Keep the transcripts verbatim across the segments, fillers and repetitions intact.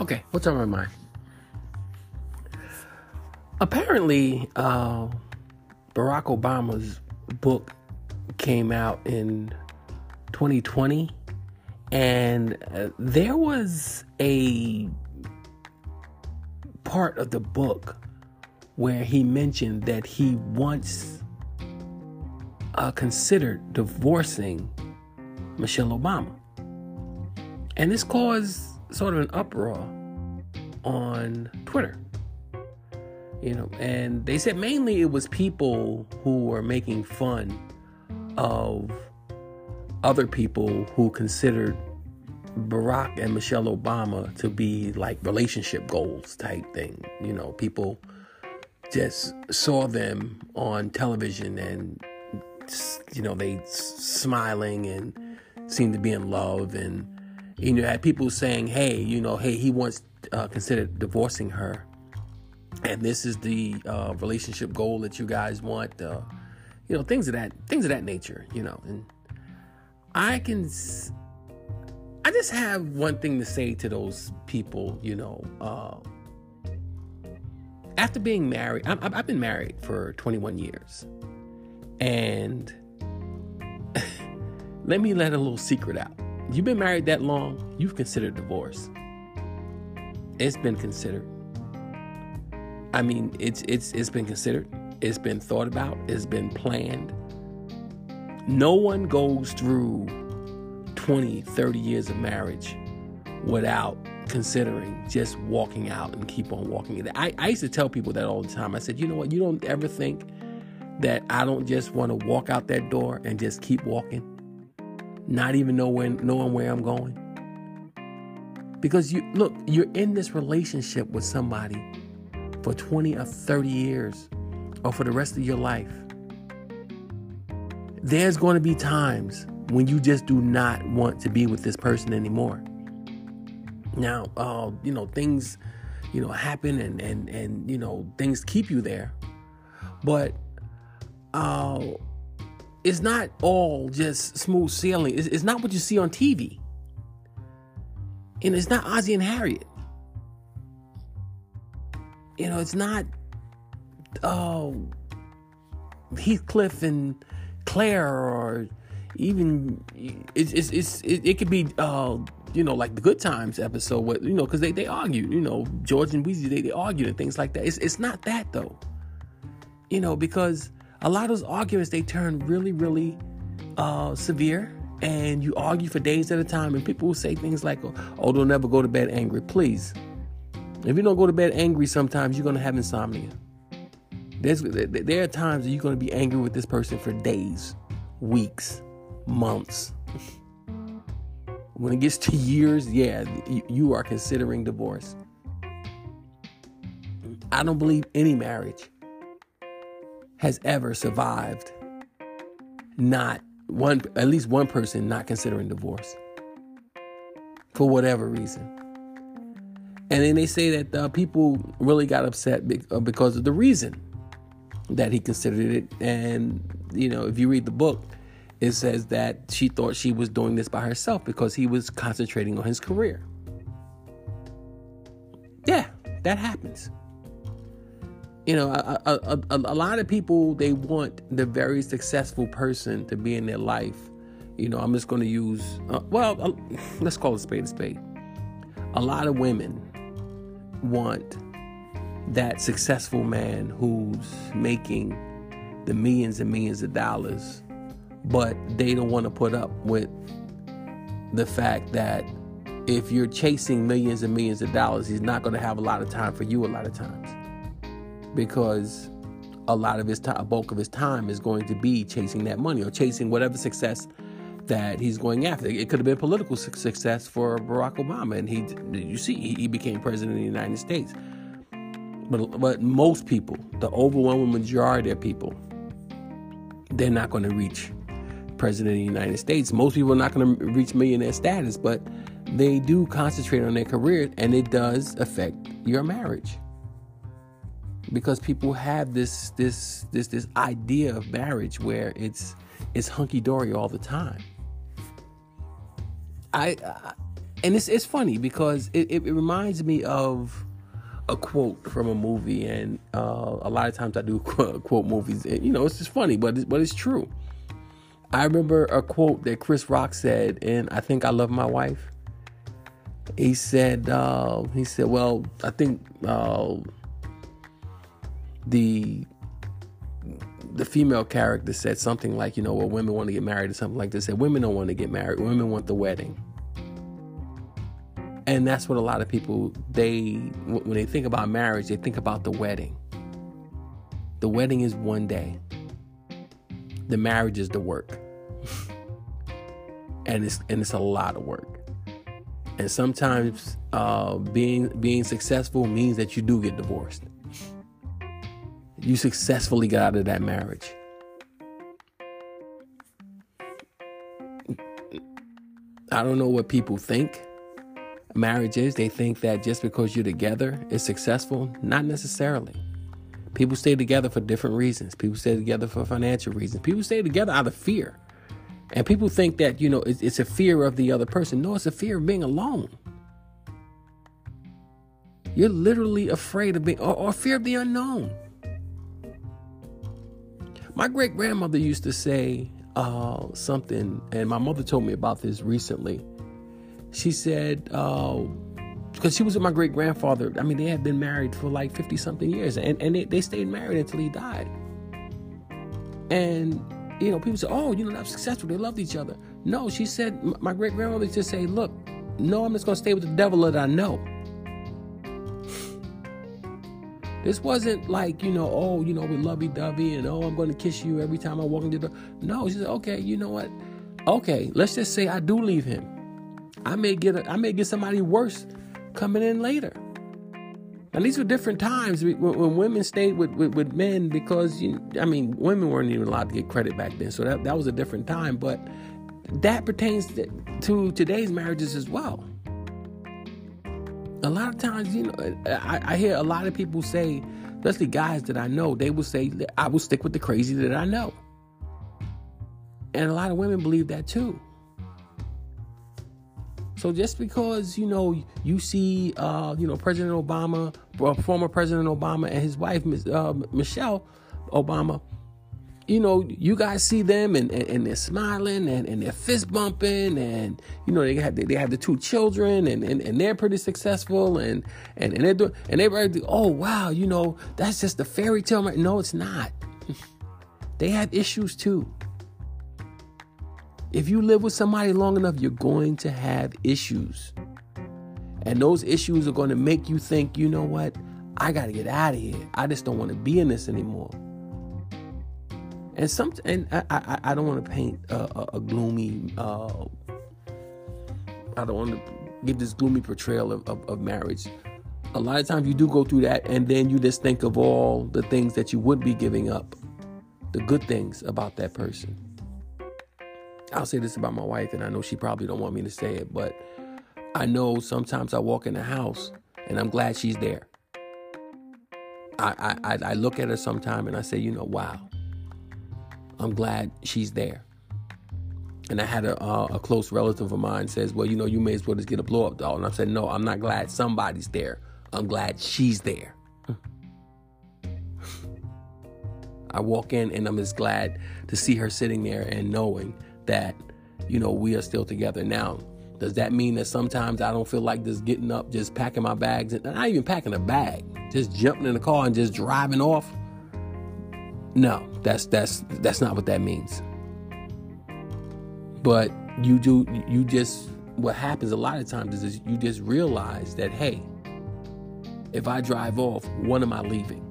Okay, what's on my mind? Apparently, uh, Barack Obama's book came out in twenty twenty, and uh, there was a part of the book where he mentioned that he once uh, considered divorcing Michelle Obama. And this caused sort of an uproar on Twitter. You know, and they said mainly it was people who were making fun of other people who considered Barack and Michelle Obama to be like relationship goals type thing. You know, people just saw them on television and, you know, they smiling and seemed to be in love. And, you know, had people saying, hey, you know, hey, he once uh, considered divorcing her. And this is the uh, relationship goal that you guys want, uh, you know, things of that, things of that nature, you know. And I can, s- I just have one thing to say to those people, you know. Uh, after being married, I- I've been married for twenty-one years, and let me let a little secret out. You've been married that long, you've considered divorce. It's been considered. I mean, it's it's it's been considered, it's been thought about, it's been planned. No one goes through twenty, thirty years of marriage without considering just walking out and keep on walking it. I, I used to tell people that all the time. I said, you know what, you don't ever think that I don't just want to walk out that door and just keep walking, not even knowing, knowing where I'm going. Because you look, you're in this relationship with somebody for twenty or thirty years, or for the rest of your life. There's going to be times when you just do not want to be with this person anymore. Now, uh, you know, things, you know, happen and, and, and, you know, things keep you there, but, uh, it's not all just smooth sailing. It's, it's not what you see on T V, and it's not Ozzy and Harriet. You know, it's not uh, Heathcliff and Claire, or even it's it's, it's it, it could be uh, you know, like the Good Times episode, where, you know, because they, they argued, you know, George and Weezy, they, they argued and things like that. It's it's not that though, you know, because a lot of those arguments, they turn really really uh, severe, and you argue for days at a time, and people will say things like, oh, oh don't ever go to bed angry, please. If you don't go to bed angry, sometimes you're going to have insomnia. There's, there are times that you're going to be angry with this person for days, weeks, months. When it gets to years, yeah, you are considering divorce. I don't believe any marriage has ever survived not one, at least one person not considering divorce for whatever reason. And then they say that uh, people really got upset be- uh, because of the reason that he considered it. And, you know, if you read the book, it says that she thought she was doing this by herself because he was concentrating on his career. Yeah, that happens. You know, a, a, a, a lot of people, they want the very successful person to be in their life. You know, I'm just going to use, uh, well, uh, let's call it spade a spade. A lot of women want that successful man who's making the millions and millions of dollars, but they don't want to put up with the fact that if you're chasing millions and millions of dollars, he's not going to have a lot of time for you a lot of times, because a lot of his time, a bulk of his time is going to be chasing that money or chasing whatever success that he's going after. It could have been political su- success for Barack Obama, and he, you see, he, he became president of the United States. But but most people, the overwhelming majority of people, they're not going to reach president of the United States. Most people are not going to reach millionaire status, but they do concentrate on their career, and it does affect your marriage, because people have this this this this idea of marriage where it's it's hunky dory all the time. I, And it's it's funny because it, it, it reminds me of a quote from a movie, and uh, a lot of times I do quote, quote movies. And, you know, it's just funny, but it's, but it's true. I remember a quote that Chris Rock said in I Think I Love My Wife. He said, uh, he said, well, I think uh, the the female character said something like, you know, well, women want to get married or something like this. They said women don't want to get married. Women want the wedding. And that's what a lot of people, they, when they think about marriage, they think about the wedding. The wedding is one day. The marriage is the work. And it's and it's a lot of work. And sometimes uh, being being successful means that you do get divorced. You successfully got out of that marriage. I don't know what people think marriage is. They think that just because you're together is successful. Not necessarily. People stay together for different reasons. People stay together for financial reasons. People stay together out of fear. And people think that, you know, it's, it's a fear of the other person. No, it's a fear of being alone. You're literally afraid of being, or, or fear of the unknown. My great grandmother used to say uh, something, and my mother told me about this recently. She said, because uh, she was with my great grandfather. I mean, they had been married for like fifty something years, and, and they, they stayed married until he died. And you know, people say, oh, you know, they're successful. They loved each other. No, she said, my great-grandmother used to say, look, no, I'm just going to stay with the devil that I know. This wasn't like, you know, oh, you know, we lovey-dovey and, oh, I'm going to kiss you every time I walk into the door. No, she said, okay, you know what? Okay, let's just say I do leave him. I may get a, I may get somebody worse coming in later. And these were different times when, when women stayed with, with, with men because, you, I mean, women weren't even allowed to get credit back then. So that, that was a different time. But that pertains to, to today's marriages as well. A lot of times, you know, I, I hear a lot of people say, especially guys that I know, they will say, I will stick with the crazy that I know. And a lot of women believe that, too. So just because, you know, you see, uh, you know, President Obama, former President Obama and his wife, uh, Michelle Obama, you know, you guys see them and, and, and they're smiling and, and they're fist bumping and, you know, they have they have the two children and, and, and they're pretty successful and and, and they're doing and they're oh, wow, you know, that's just a fairy tale. No, it's not. They have issues, too. If you live with somebody long enough, you're going to have issues. And those issues are going to make you think, you know what? I got to get out of here. I just don't want to be in this anymore. And some, and I, I, I don't want to paint a, a, a gloomy, uh, I don't want to get this gloomy portrayal of, of, of marriage. A lot of times you do go through that, and then you just think of all the things that you would be giving up, the good things about that person. I'll say this about my wife, and I know she probably don't want me to say it, but I know sometimes I walk in the house, and I'm glad she's there. I I, I look at her sometime, and I say, you know, wow, I'm glad she's there. And I had a, uh, a close relative of mine says, well, you know, you may as well just get a blow-up doll. And I said, no, I'm not glad somebody's there. I'm glad she's there. I walk in, and I'm just glad to see her sitting there and knowing that, you know, we are still together. Now, does that mean that sometimes I don't feel like just getting up, just packing my bags, and not even packing a bag, just jumping in the car and just driving off? No, that's that's that's not what that means. But you do, you just, what happens a lot of times is, is you just realize that, hey, if I drive off, what am I leaving?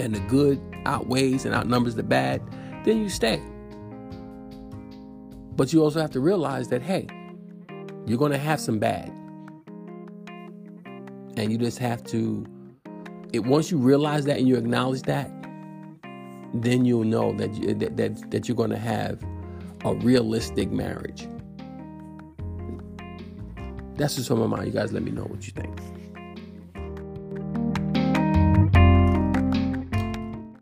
And the good outweighs and outnumbers the bad, then you stay. But you also have to realize that, hey, you're going to have some bad. And you just have to, it, once you realize that and you acknowledge that, then you'll know that, you, that, that, that you're going to have a realistic marriage. That's just on my mind. You guys let me know what you think.